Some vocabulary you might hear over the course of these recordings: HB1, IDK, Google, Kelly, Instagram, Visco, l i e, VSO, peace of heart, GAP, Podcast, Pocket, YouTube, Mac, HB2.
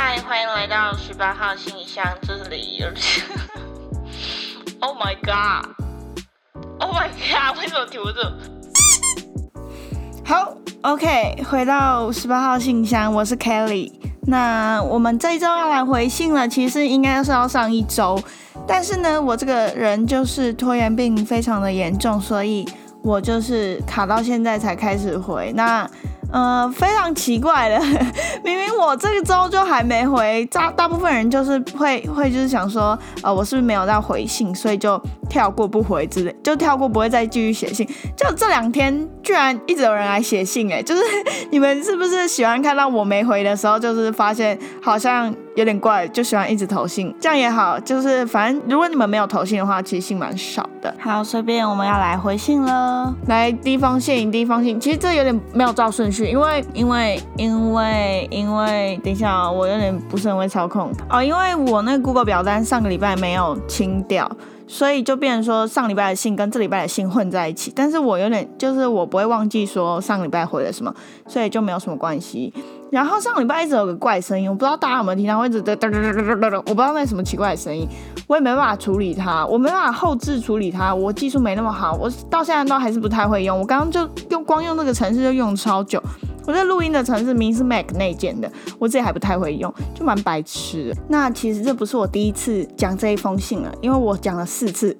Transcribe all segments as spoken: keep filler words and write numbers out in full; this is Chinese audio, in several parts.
嗨，欢迎来到十八号信箱，这里。Oh my god! Oh my god! 为什么停不住？好 ，OK， 回到十八号信箱，我是 Kelly。那我们这一周要来回信了，其实应该是要上一周，但是呢，我这个人就是拖延病非常的严重，所以我就是卡到现在才开始回。那呃，非常奇怪的，明明我这个周就还没回，大大部分人就是会会就是想说，呃，我是不是没有在回信，所以就跳过不回之类，就跳过不会再继续写信。就这两天居然一直有人来写信，哎，就是你们是不是喜欢看到我没回的时候，就是发现好像有点怪，就喜欢一直投信，这样也好，就是反正如果你们没有投信的话，其实信蛮少的。好，随便我们要来回信了，来第一封信，第一封信，其实这有点没有照顺序。因为因为因为因为等一下、哦、我有点不是很会操控哦，因为我那个 Google 表单上个礼拜没有清掉，所以就变成说上礼拜的信跟这礼拜的信混在一起，但是我有点就是我不会忘记说上礼拜回了什么，所以就没有什么关系。然后上礼拜一直有个怪声音，我不知道大家有没有听到，我一直嘚嘚嘚嘚嘚嘚，我不知道那什么奇怪的声音，我也没办法处理它，我没办法后置处理它，我技术没那么好，我到现在都还是不太会用。我刚刚就用光用那个程式就用超久，我这录音的程式明明是 Mac 内建的，我自己还不太会用，就蛮白痴的。那其实这不是我第一次讲这一封信了，因为我讲了四次。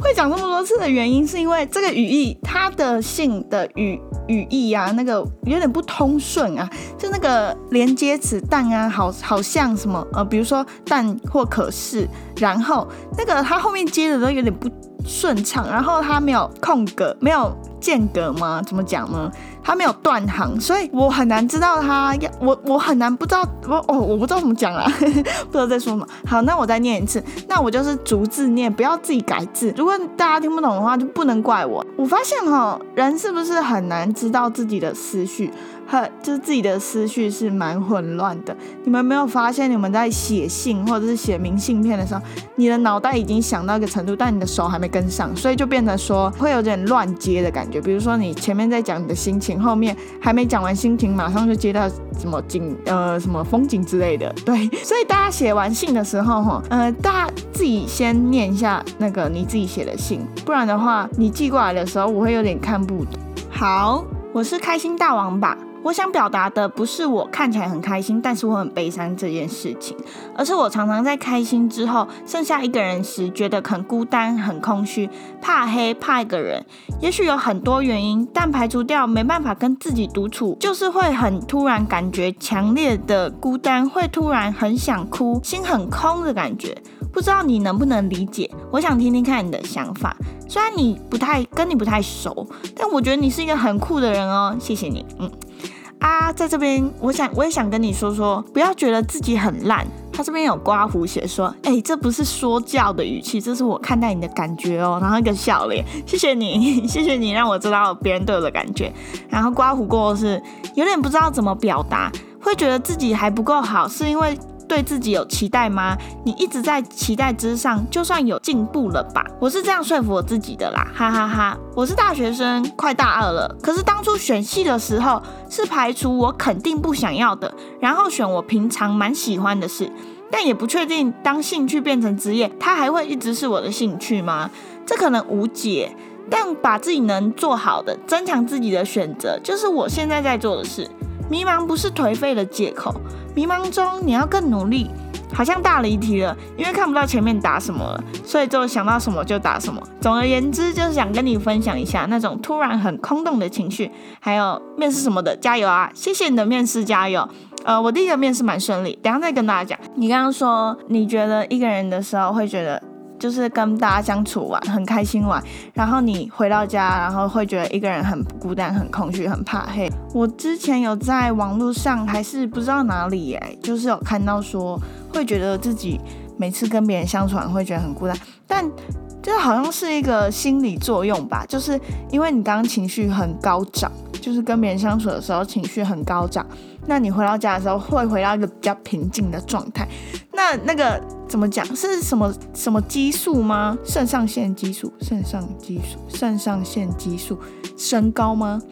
会讲这么多次的原因是因为这个语义，它的信的语语义啊，那个有点不通顺啊，就那个连接词但啊，好好像什么呃，比如说但或可是，然后那个它后面接的都有点不顺畅，然后它没有空格，没有间隔吗？怎么讲呢？它没有断行，所以我很难知道它，我我很难不知道，我哦我不知道怎么讲啦，呵呵不知道在说什么。好，那我再念一次，那我就是逐字念，不要自己改字。如果大家听不懂的话，就不能怪我。我发现哈，人是不是很难知道自己的思绪？很就是自己的思绪是蛮混乱的。你们没有发现，你们在写信或者是写明信片的时候，你的脑袋已经想到一个程度，但你的手还没跟上，所以就变成说会有点乱接的感觉。比如说你前面在讲你的心情，后面还没讲完心情，马上就接到什么景呃什么风景之类的。对，所以大家写完信的时候哈，呃，大家自己先念一下那个你自己写的信，不然的话你寄过来的时候，我会有点看不懂。好，我是开心大王吧。我想表达的不是我看起来很开心，但是我很悲伤这件事情，而是我常常在开心之后剩下一个人时，觉得很孤单、很空虚，怕黑、怕一个人。也许有很多原因，但排除掉没办法跟自己独处，就是会很突然感觉强烈的孤单，会突然很想哭，心很空的感觉。不知道你能不能理解？我想听听看你的想法。虽然你不太跟你不太熟，但我觉得你是一个很酷的人哦。谢谢你，嗯。啊，在这边，我想我也想跟你说说，不要觉得自己很烂。他这边有刮胡写说，哎、欸，这不是说教的语气，这是我看待你的感觉哦。然后一个笑脸，谢谢你，谢谢你让我知道别人对我的感觉。然后刮胡过是有点不知道怎么表达，会觉得自己还不够好，是因为对自己有期待吗？你一直在期待之上，就算有进步了吧？我是这样说服我自己的啦，哈哈哈哈。我是大学生，快大二了，可是当初选系的时候，是排除我肯定不想要的，然后选我平常蛮喜欢的事，但也不确定当兴趣变成职业，它还会一直是我的兴趣吗？这可能无解，但把自己能做好的，增强自己的选择，就是我现在在做的事。迷茫不是颓废的借口，迷茫中你要更努力。好像大离题了，因为看不到前面打什么了，所以就想到什么就打什么。总而言之，就是想跟你分享一下那种突然很空洞的情绪，还有面试什么的，加油啊！谢谢你的面试，加油。呃，我第一个面试蛮顺利，等一下再跟大家讲。你刚刚说你觉得一个人的时候会觉得。就是跟大家相处玩，很开心玩，然后你回到家，然后会觉得一个人很孤单、很空虚、很怕黑。我之前有在网络上，还是不知道哪里哎、欸，就是有看到说，会觉得自己每次跟别人相处会觉得很孤单，但这好像是一个心理作用吧，就是因为你刚刚情绪很高涨，就是跟别人相处的时候情绪很高涨，那你回到家的时候会回到一个比较平静的状态。那那个怎么讲？是什么什么激素吗？肾上腺激素、肾上激素、肾上腺激素升高吗？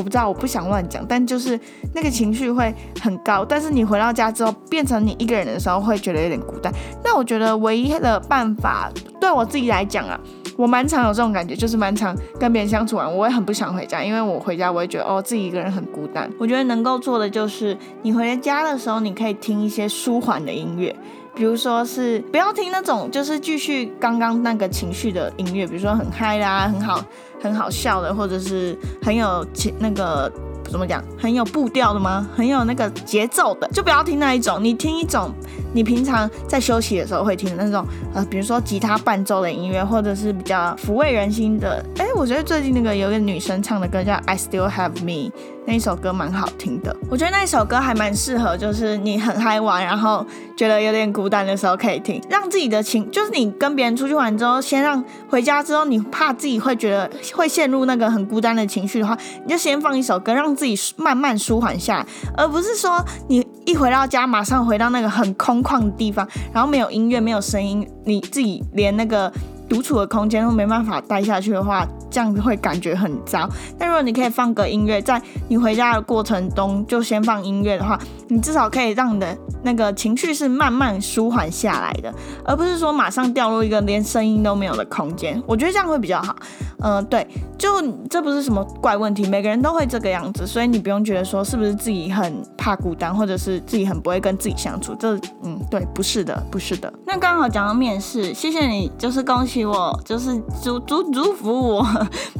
我不知道，我不想乱讲，但就是那个情绪会很高，但是你回到家之后变成你一个人的时候会觉得有点孤单。那我觉得唯一的办法，对我自己来讲啊，我蛮常有这种感觉，就是蛮常跟别人相处完我也很不想回家，因为我回家我会觉得哦自己一个人很孤单。我觉得能够做的就是你回家的时候你可以听一些舒缓的音乐，比如说是不要听那种就是继续刚刚那个情绪的音乐，比如说很嗨的啊，很好很好笑的，或者是很有那个怎么讲，很有步调的吗，很有那个节奏的，就不要听那一种。你听一种你平常在休息的时候会听的那种呃，比如说吉他伴奏的音乐，或者是比较抚慰人心的。哎，我觉得最近那个有一个女生唱的歌叫 I Still Have Me， 那一首歌蛮好听的，我觉得那一首歌还蛮适合就是你很嗨玩然后觉得有点孤单的时候可以听，让自己的情就是你跟别人出去玩之后，先让回家之后你怕自己会觉得会陷入那个很孤单的情绪的话，你就先放一首歌让自己慢慢舒缓下来，而不是说你一回到家马上回到那个很空旷的地方，然后没有音乐没有声音，你自己连那个独处的空间都没办法待下去的话，这样子会感觉很糟。但如果你可以放个音乐，在你回家的过程中就先放音乐的话，你至少可以让你的那个情绪是慢慢舒缓下来的，而不是说马上掉入一个连声音都没有的空间，我觉得这样会比较好。嗯、呃，对，就这不是什么怪问题，每个人都会这个样子，所以你不用觉得说是不是自己很怕孤单，或者是自己很不会跟自己相处，这嗯对，不是的，不是的。那刚好讲到面试，谢谢你，就是恭喜我，就是祝祝祝福我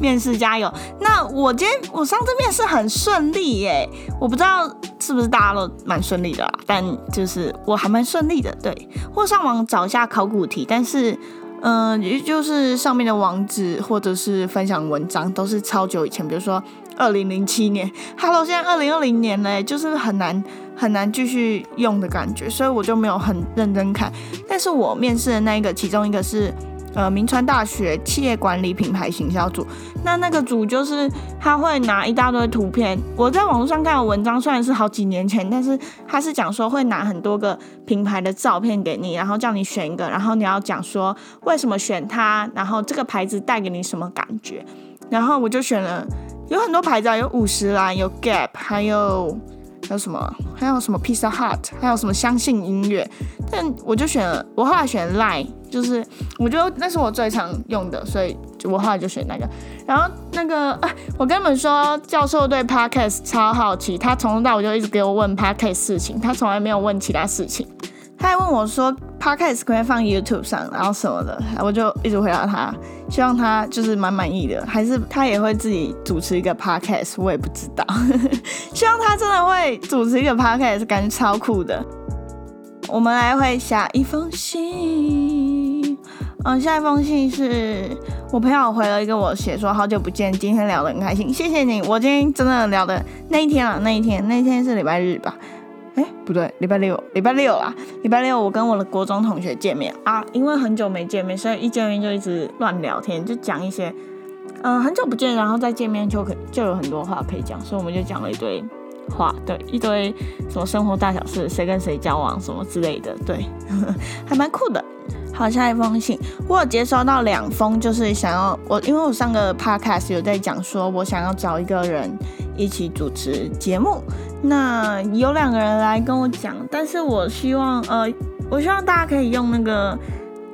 面试加油。那我今天我上次面试很顺利耶，我不知道是不是大家都蛮顺利的啦，但就是我还蛮顺利的，对。或上网找一下考古题，但是。嗯、呃，就是上面的网址或者是分享文章都是超久以前，比如说二零零七年 ，Hello， 现在二零二零年嘞，就是很难很难继续用的感觉，所以我就没有很认真看。但是我面试的那一个，其中一个是呃，明川大学企业管理品牌行销组，那那个组就是他会拿一大堆图片，我在网络上看的文章虽然是好几年前，但是他是讲说会拿很多个品牌的照片给你，然后叫你选一个，然后你要讲说为什么选它，然后这个牌子带给你什么感觉，然后我就选了有很多牌子啊，有五十岚，有 G A P， 还有还有什么还有什么 peace of heart， 还有什么相信音乐，但我就选了，我后来选 l i e， 就是我觉得那是我最常用的，所以我后来就选那个。然后那个、啊、我跟你们说，教授对 Podcast 超好奇，他从头到尾就一直给我问 Podcast 事情，他从来没有问其他事情，他还问我说 Podcast 可不可以放 YouTube 上然后什么的，我就一直回答他，希望他就是蛮满意的，还是他也会自己主持一个 Podcast， 我也不知道希望他真的会主持一个 Podcast， 感觉超酷的。我们来回下一封信，嗯，下一封信是我朋友回了一个我写说好久不见，今天聊得很开心，谢谢你，我今天真的聊的那一天啦，那一天那一天是礼拜日吧，哎，不对，礼拜六，礼拜六啦，礼拜六我跟我的国中同学见面啊，因为很久没见面，所以一见面就一直乱聊天，就讲一些，嗯、呃，很久不见，然后再见面就可就有很多话可以讲，所以我们就讲了一堆话，对，一堆什么生活大小事，谁跟谁交往什么之类的，对，呵呵，还蛮酷的。好，下一封信，我有接收到两封，就是想要我，因为我上个 podcast 有在讲说，我想要找一个人一起主持节目，那有两个人来跟我讲，但是我希望呃，我希望大家可以用那个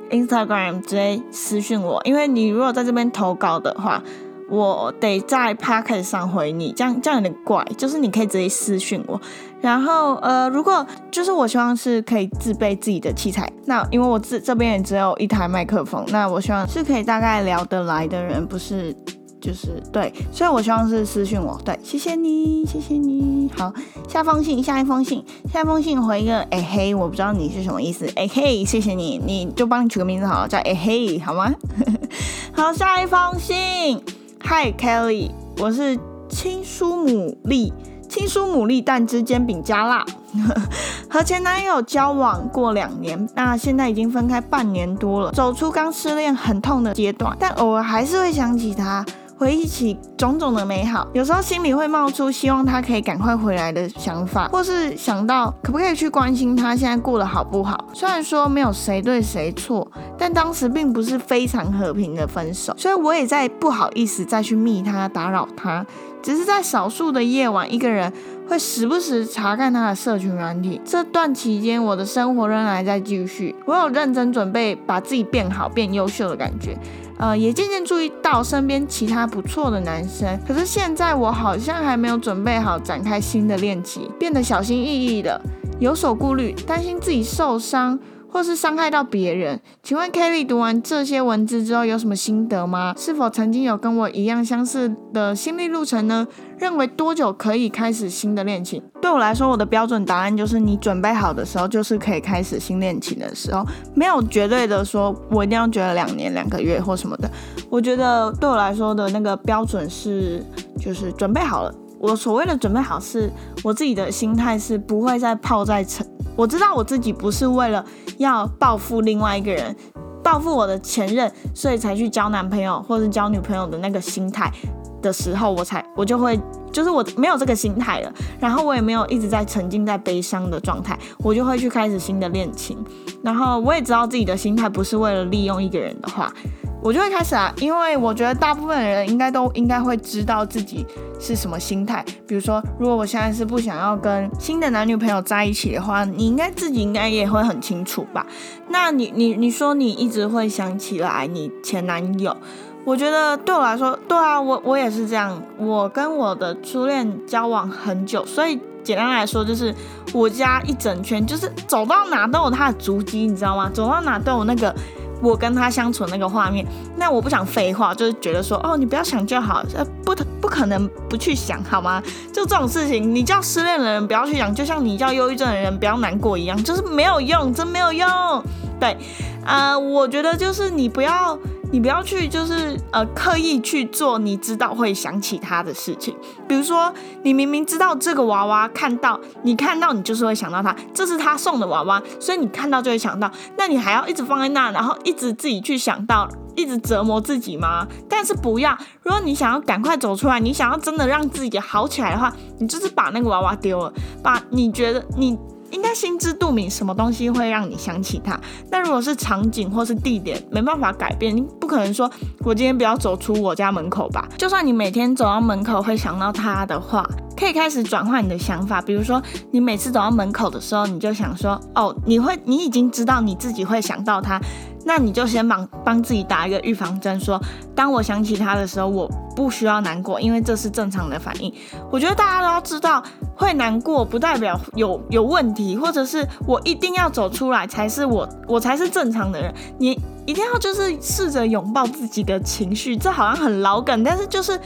Instagram 直接私讯我，因为你如果在这边投稿的话，我得在 Pocket 上回你，这样这样有点怪，就是你可以直接私讯我，然后呃，如果就是我希望是可以自备自己的器材，那因为我自这边也只有一台麦克风，那我希望是可以大概聊得来的人，不是就是对，所以我希望是私讯我，对，谢谢你，谢谢你。好，下封信，下一封信，下一封信回一个哎、欸、嘿，我不知道你是什么意思，哎、欸、嘿，谢谢你，你就帮你取个名字好了，叫哎、欸、嘿，好吗？好，下一封信。Hi Kelly， 我是青蔬牡蛎，青蔬牡蛎蛋汁煎饼加辣和前男友交往过两年，那现在已经分开半年多了，走出刚失恋很痛的阶段，但偶尔还是会想起他。回忆起种种的美好，有时候心里会冒出希望他可以赶快回来的想法，或是想到可不可以去关心他现在过得好不好。虽然说没有谁对谁错，但当时并不是非常和平的分手，所以我也在不好意思再去密他打扰他，只是在少数的夜晚一个人会时不时查看他的社群软体。这段期间我的生活仍然在继续，我有认真准备把自己变好变优秀的感觉，呃，也渐渐注意到身边其他不错的男生，可是现在我好像还没有准备好展开新的恋情，变得小心翼翼的，有所顾虑，担心自己受伤或是伤害到别人。请问 Kelly 读完这些文字之后有什么心得吗？是否曾经有跟我一样相似的心理路程呢？认为多久可以开始新的恋情？对我来说，我的标准答案就是你准备好的时候就是可以开始新恋情的时候，没有绝对的说我一定要觉得两年两个月或什么的。我觉得对我来说的那个标准是就是准备好了。我所谓的准备好是我自己的心态是不会再泡在沉我知道我自己不是为了要报复另外一个人，报复我的前任，所以才去交男朋友或是交女朋友的那个心态的时候，我才我就会就是我没有这个心态了，然后我也没有一直在沉浸在悲伤的状态，我就会去开始新的恋情。然后我也知道自己的心态不是为了利用一个人的话，我就会开始啊，因为我觉得大部分人应该都应该会知道自己是什么心态。比如说，如果我现在是不想要跟新的男女朋友在一起的话，你应该自己应该也会很清楚吧？那你你你说你一直会想起来你前男友，我觉得对我来说，对啊，我我也是这样。我跟我的初恋交往很久，所以简单来说就是我家一整圈，就是走到哪都有他的足迹，你知道吗？走到哪都有那个。我跟他相处那个画面，那我不想废话，就是觉得说，哦，你不要想就好，呃，不，不可能不去想，好吗？就这种事情，你叫失恋的人不要去想，就像你叫忧郁症的人不要难过一样，就是没有用，真没有用。对，呃，我觉得就是你不要，你不要去，就是呃，刻意去做你知道会想起他的事情。比如说，你明明知道这个娃娃看到，你看到你就是会想到他，这是他送的娃娃，所以你看到就会想到，那你还要一直放在那，然后一直自己去想到，一直折磨自己吗？但是不要，如果你想要赶快走出来，你想要真的让自己好起来的话，你就是把那个娃娃丢了，把你觉得你应该心知肚明什么东西会让你想起它。那如果是场景或是地点没办法改变，你不可能说我今天不要走出我家门口吧。就算你每天走到门口会想到它的话，可以开始转换你的想法。比如说你每次走到门口的时候，你就想说，哦，你会你已经知道你自己会想到它，那你就先帮帮自己打一个预防针，说当我想起他的时候，我不需要难过，因为这是正常的反应。我觉得大家都知道，会难过不代表有有问题，或者是我一定要走出来才是我我才是正常的人。你一定要就是试着拥抱自己的情绪，这好像很老梗，但是就是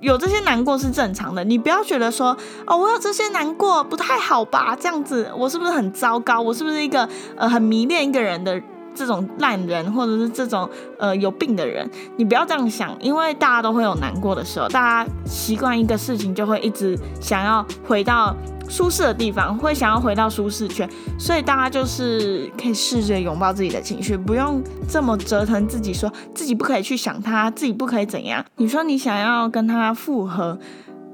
有这些难过是正常的，你不要觉得说，哦，我有这些难过不太好吧？这样子我是不是很糟糕？我是不是一个呃很迷恋一个人的？这种烂人或者是这种呃有病的人，你不要这样想，因为大家都会有难过的时候，大家习惯一个事情就会一直想要回到舒适的地方，会想要回到舒适圈，所以大家就是可以试着拥抱自己的情绪，不用这么折腾自己，说自己不可以去想他，自己不可以怎样。你说你想要跟他复合，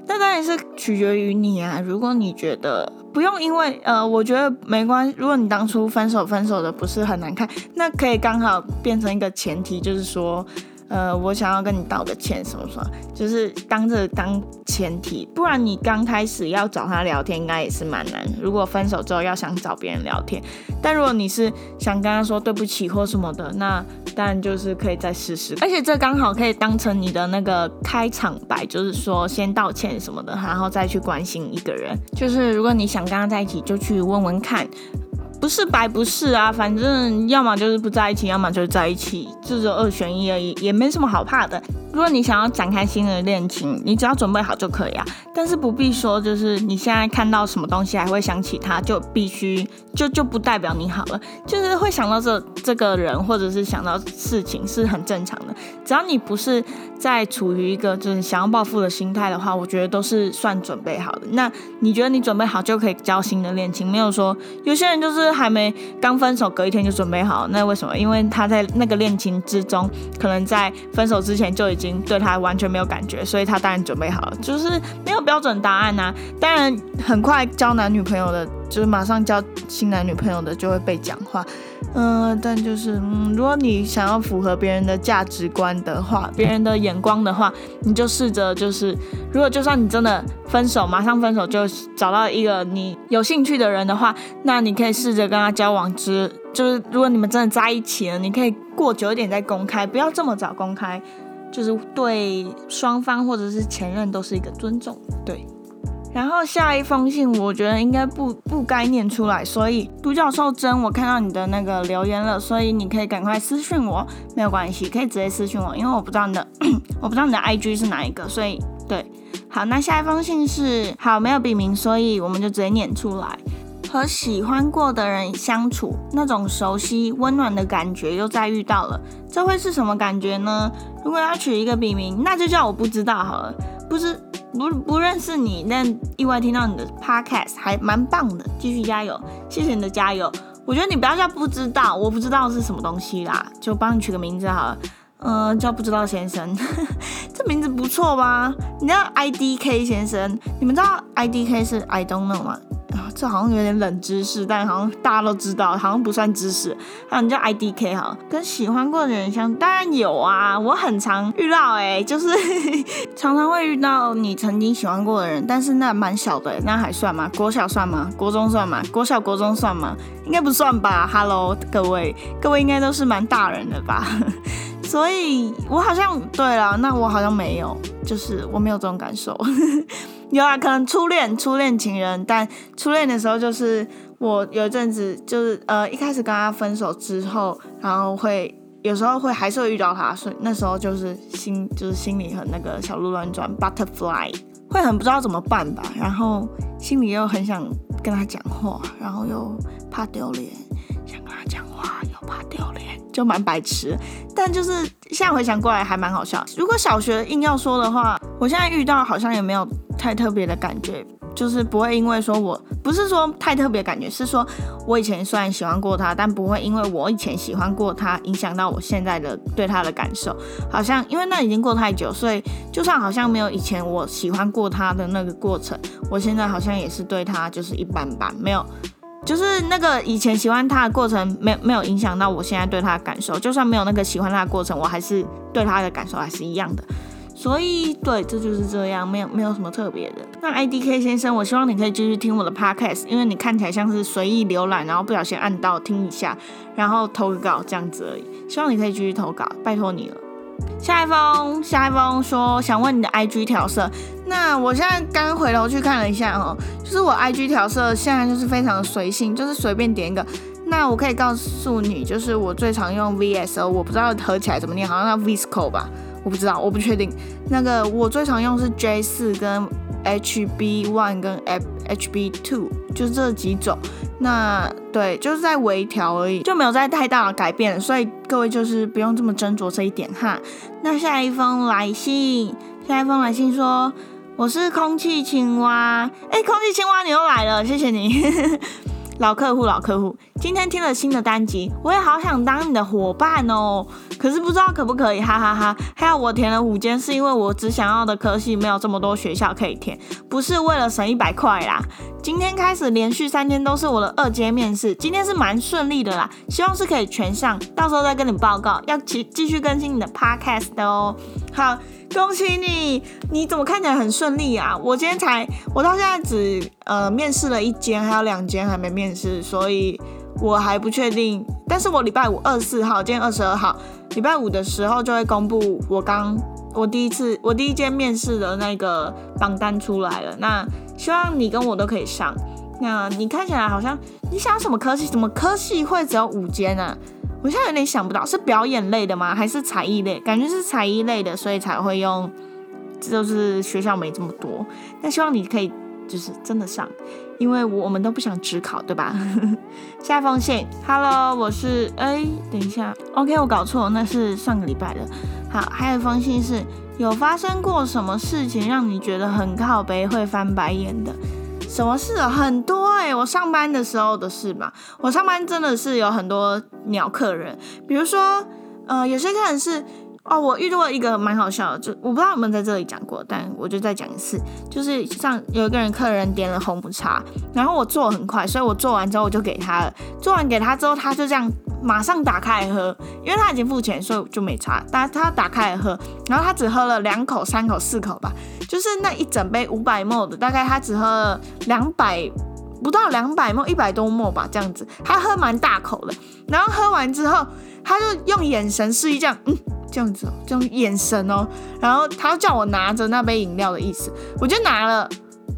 那当然是取决于你啊。如果你觉得不用，因为呃，我觉得没关系。如果你当初分手分手的不是很难看，那可以刚好变成一个前提，就是说，呃，我想要跟你道个歉，什么什么，就是当这当前提。不然你刚开始要找他聊天，应该也是蛮难。如果分手之后要想找别人聊天，但如果你是想跟他说对不起或什么的，那当然就是可以再试试，而且这刚好可以当成你的那个开场白，就是说先道歉什么的，然后再去关心一个人。就是如果你想跟他在一起，就去问问看，不是白不是啊，反正要么就是不在一起，要么就是在一起，这就二选一而已，也没什么好怕的。如果你想要展开新的恋情，你只要准备好就可以啊，但是不必说就是你现在看到什么东西还会想起他，就必须就就不代表你好了，就是会想到这这个人或者是想到事情是很正常的，只要你不是在处于一个就是想要报复的心态的话，我觉得都是算准备好的。那你觉得你准备好就可以交新的恋情，没有说有些人就是还没刚分手隔一天就准备好，那为什么？因为他在那个恋情之中，可能在分手之前就已经对他完全没有感觉，所以他当然准备好了，就是没有标准答案啊。当然很快交男女朋友的，就是马上交新男女朋友的就会被讲话，嗯、呃，但就是、嗯、如果你想要符合别人的价值观的话，别人的眼光的话，你就试着就是，如果就算你真的分手，马上分手就找到一个你有兴趣的人的话，那你可以试着跟他交往之，就是如果你们真的在一起了，你可以过久一点再公开，不要这么早公开，就是对双方或者是前任都是一个尊重，对。然后下一封信我觉得应该不不该念出来，所以独角兽真我看到你的那个留言了，所以你可以赶快私讯我，没有关系，可以直接私讯我，因为我不知道你的我不知道你的 I G 是哪一个，所以对。好，那下一封信是好没有笔名，所以我们就直接念出来。和喜欢过的人相处，那种熟悉温暖的感觉又再遇到了，这会是什么感觉呢？如果要取一个笔名，那就叫我不知道好了，不知不不认识你，但意外听到你的 podcast 还蛮棒的，继续加油，谢谢你的加油。我觉得你不要叫不知道，我不知道是什么东西啦，就帮你取个名字好了，嗯、呃，叫不知道先生，这名字不错吧？你知道 I D K 先生，你们知道 I D K 是 I don't know 吗？啊、这好像有点冷知识，但好像大家都知道，好像不算知识。还有你叫 I D K 好了，跟喜欢过的人相处，当然有啊，我很常遇到哎、欸，就是常常会遇到你曾经喜欢过的人，但是那蛮小的、欸，那还算吗？国小算吗？国中算吗？国小国中算吗？应该不算吧。Hello， 各位，各位应该都是蛮大人的吧？所以我好像对啦，那我好像没有，就是我没有这种感受。有啊，可能初恋初恋情人，但初恋的时候就是我有一阵子就是呃一开始跟他分手之后，然后会有时候会还是会遇到他，所以那时候就是心就是心里很那个小鹿乱撞 butterfly， 会很不知道怎么办吧，然后心里又很想跟他讲话，然后又怕丢脸，想跟他讲话又怕丢脸，就蛮白痴，但就是现在回想过来还蛮好笑。如果小学硬要说的话，我现在遇到好像也没有太特别的感觉，就是不会因为说我不是说太特别的感觉，是说我以前虽然喜欢过他，但不会因为我以前喜欢过他影响到我现在的对他的感受，好像因为那已经过太久，所以就算好像没有以前我喜欢过他的那个过程，我现在好像也是对他就是一般般，没有就是那个以前喜欢他的过程没有没有影响到我现在对他的感受，就算没有那个喜欢他的过程，我还是对他的感受还是一样的，所以对，这就是这样，没有没有什么特别的。那 I D K 先生，我希望你可以继续听我的 podcast， 因为你看起来像是随意浏览，然后不小心按到听一下，然后投个稿这样子而已。希望你可以继续投稿，拜托你了。下一封，下一封说想问你的 I G 调色。那我现在刚回头去看了一下哦，就是我 I G 调色现在就是非常随性，就是随便点一个。那我可以告诉你，就是我最常用 V S O， 我不知道合起来怎么念，好像叫 Visco 吧。我不知道，我不确定。那个我最常用是 J 四 跟 H B 一 跟 H B 二， 就是这几种。那对，就是在微调而已，就没有再太大的改变，所以各位就是不用这么斟酌这一点哈。那下一封来信，下一封来信说我是空气青蛙，哎，空气青蛙你又来了，谢谢你。老客户，老客户，今天听了新的单集，我也好想当你的伙伴哦，可是不知道可不可以，哈哈哈哈。还有我填了五间，是因为我只想要的科系没有这么多学校可以填，不是为了省一百块啦。今天开始连续三天都是我的二阶面试，今天是蛮顺利的啦，希望是可以全上，到时候再跟你报告，要继续更新你的 podcast 的哦。好，恭喜你！你怎么看起来很顺利啊？我今天才，我到现在只呃面试了一间，还有两间还没面试，所以我还不确定。但是我礼拜五二十四号，今天二十二号，礼拜五的时候就会公布我刚我第一次我第一间面试的那个榜单出来了。那希望你跟我都可以上。那你看起来好像你想什么科系？怎么科系会只有五间啊？我现在有点想不到，是表演类的吗？还是才艺类？感觉是才艺类的，所以才会用。这就是学校没这么多，但希望你可以就是真的上，因为我们都不想指考，对吧？下一封信 ，Hello， 我是哎，等一下 ，OK， 我搞错，那是上个礼拜的。好，还有一封信是有发生过什么事情让你觉得很靠北会翻白眼的？什么事啊？很多哎、欸！我上班的时候的事嘛，我上班真的是有很多鸟客人，比如说，呃，有些客人是哦，我遇到一个蛮好笑的，就我不知道有没有在这里讲过，但我就再讲一次，就是像有一个人客人点了红葡茶，然后我做很快，所以我做完之后我就给他了，做完给他之后他就这样马上打开来喝，因为他已经付钱，所以就没差，但他打开来喝，然后他只喝了两口三口四口吧，就是那一整杯五百毫升 的大概他只喝了两百不到两百毫升，一百多毫升吧，这样子他喝蛮大口的，然后喝完之后他就用眼神示意这样嗯这样子哦，这种眼神哦，然后他叫我拿着那杯饮料的意思，我就拿了，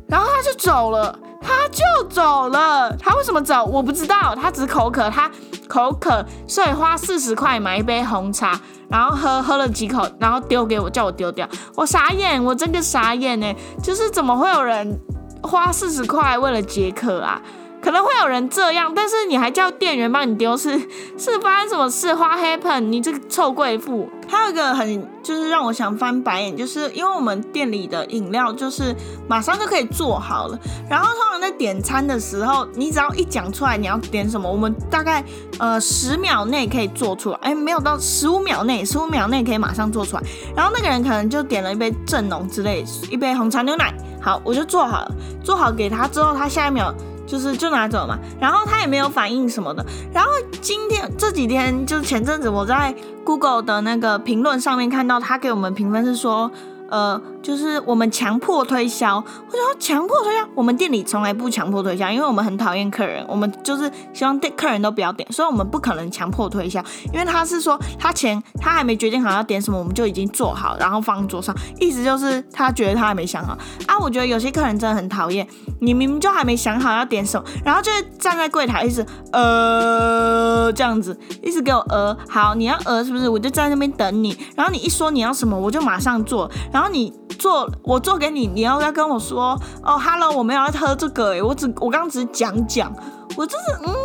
然后他就走了，他就走了，他为什么走？我不知道，他只口渴，他口渴，所以花四十块买一杯红茶，然后喝喝了几口，然后丢给我，叫我丢掉，我傻眼，我真的傻眼呢，就是怎么会有人花四十块为了解渴啊？可能会有人这样，但是你还叫店员帮你丢，是是发生什么事？花 happen， 你这个臭贵妇。还有一个很就是让我想翻白眼，就是因为我们店里的饮料就是马上就可以做好了，然后通常在点餐的时候，你只要一讲出来你要点什么，我们大概呃十秒内可以做出来，哎、欸，没有到十五秒内，十五秒内可以马上做出来。然后那个人可能就点了一杯正浓之类，一杯红茶牛奶，好，我就做好了，做好给他之后，他下一秒。就是就拿走嘛，然后他也没有反应什么的。然后今天这几天，就是前阵子我在 Google 的那个评论上面看到他给我们评分是说，呃，就是我们强迫推销。我想说强迫推销，我们店里从来不强迫推销，因为我们很讨厌客人，我们就是希望客人都不要点，所以我们不可能强迫推销。因为他是说他前他还没决定好要点什么，我们就已经做好，然后放桌上，意思就是他觉得他还没想好啊。我觉得有些客人真的很讨厌。你明明就还没想好要点什么，然后就站在柜台一直呃这样子，一直给我呃好，你要呃是不是？我就在那边等你，然后你一说你要什么，我就马上做，然后你做我做给你，你要要跟我说哦 ，hello， 我没有要喝这个、欸，我只我刚只讲讲，我就是嗯，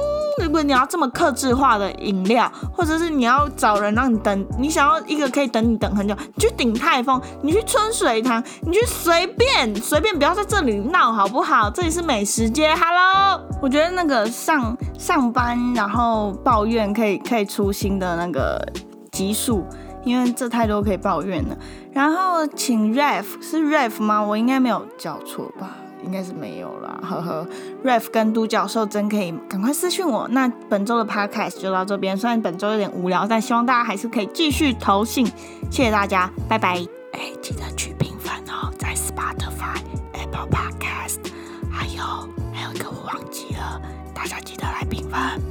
如果你要这么客制化的饮料，或者是你要找人让你等，你想要一个可以等你等很久，你去鼎泰丰，你去春水堂，你去随便随便，不要在这里闹好不好？这里是美食街 ，Hello。我觉得那个上上班然后抱怨可以可以出新的那个集数，因为这太多可以抱怨了。然后请 Ref 是 Ref 吗？我应该没有叫错吧？应该是没有啦，呵呵。Ref 跟都教授真可以赶快私讯我。那本周的 Podcast 就到这边，虽然本周有点无聊，但希望大家还是可以继续投信。谢谢大家，拜拜。哎，记得去评分哦，在 Spotify、Apple Podcast。还有还有一个我忘记了，大家记得来评分。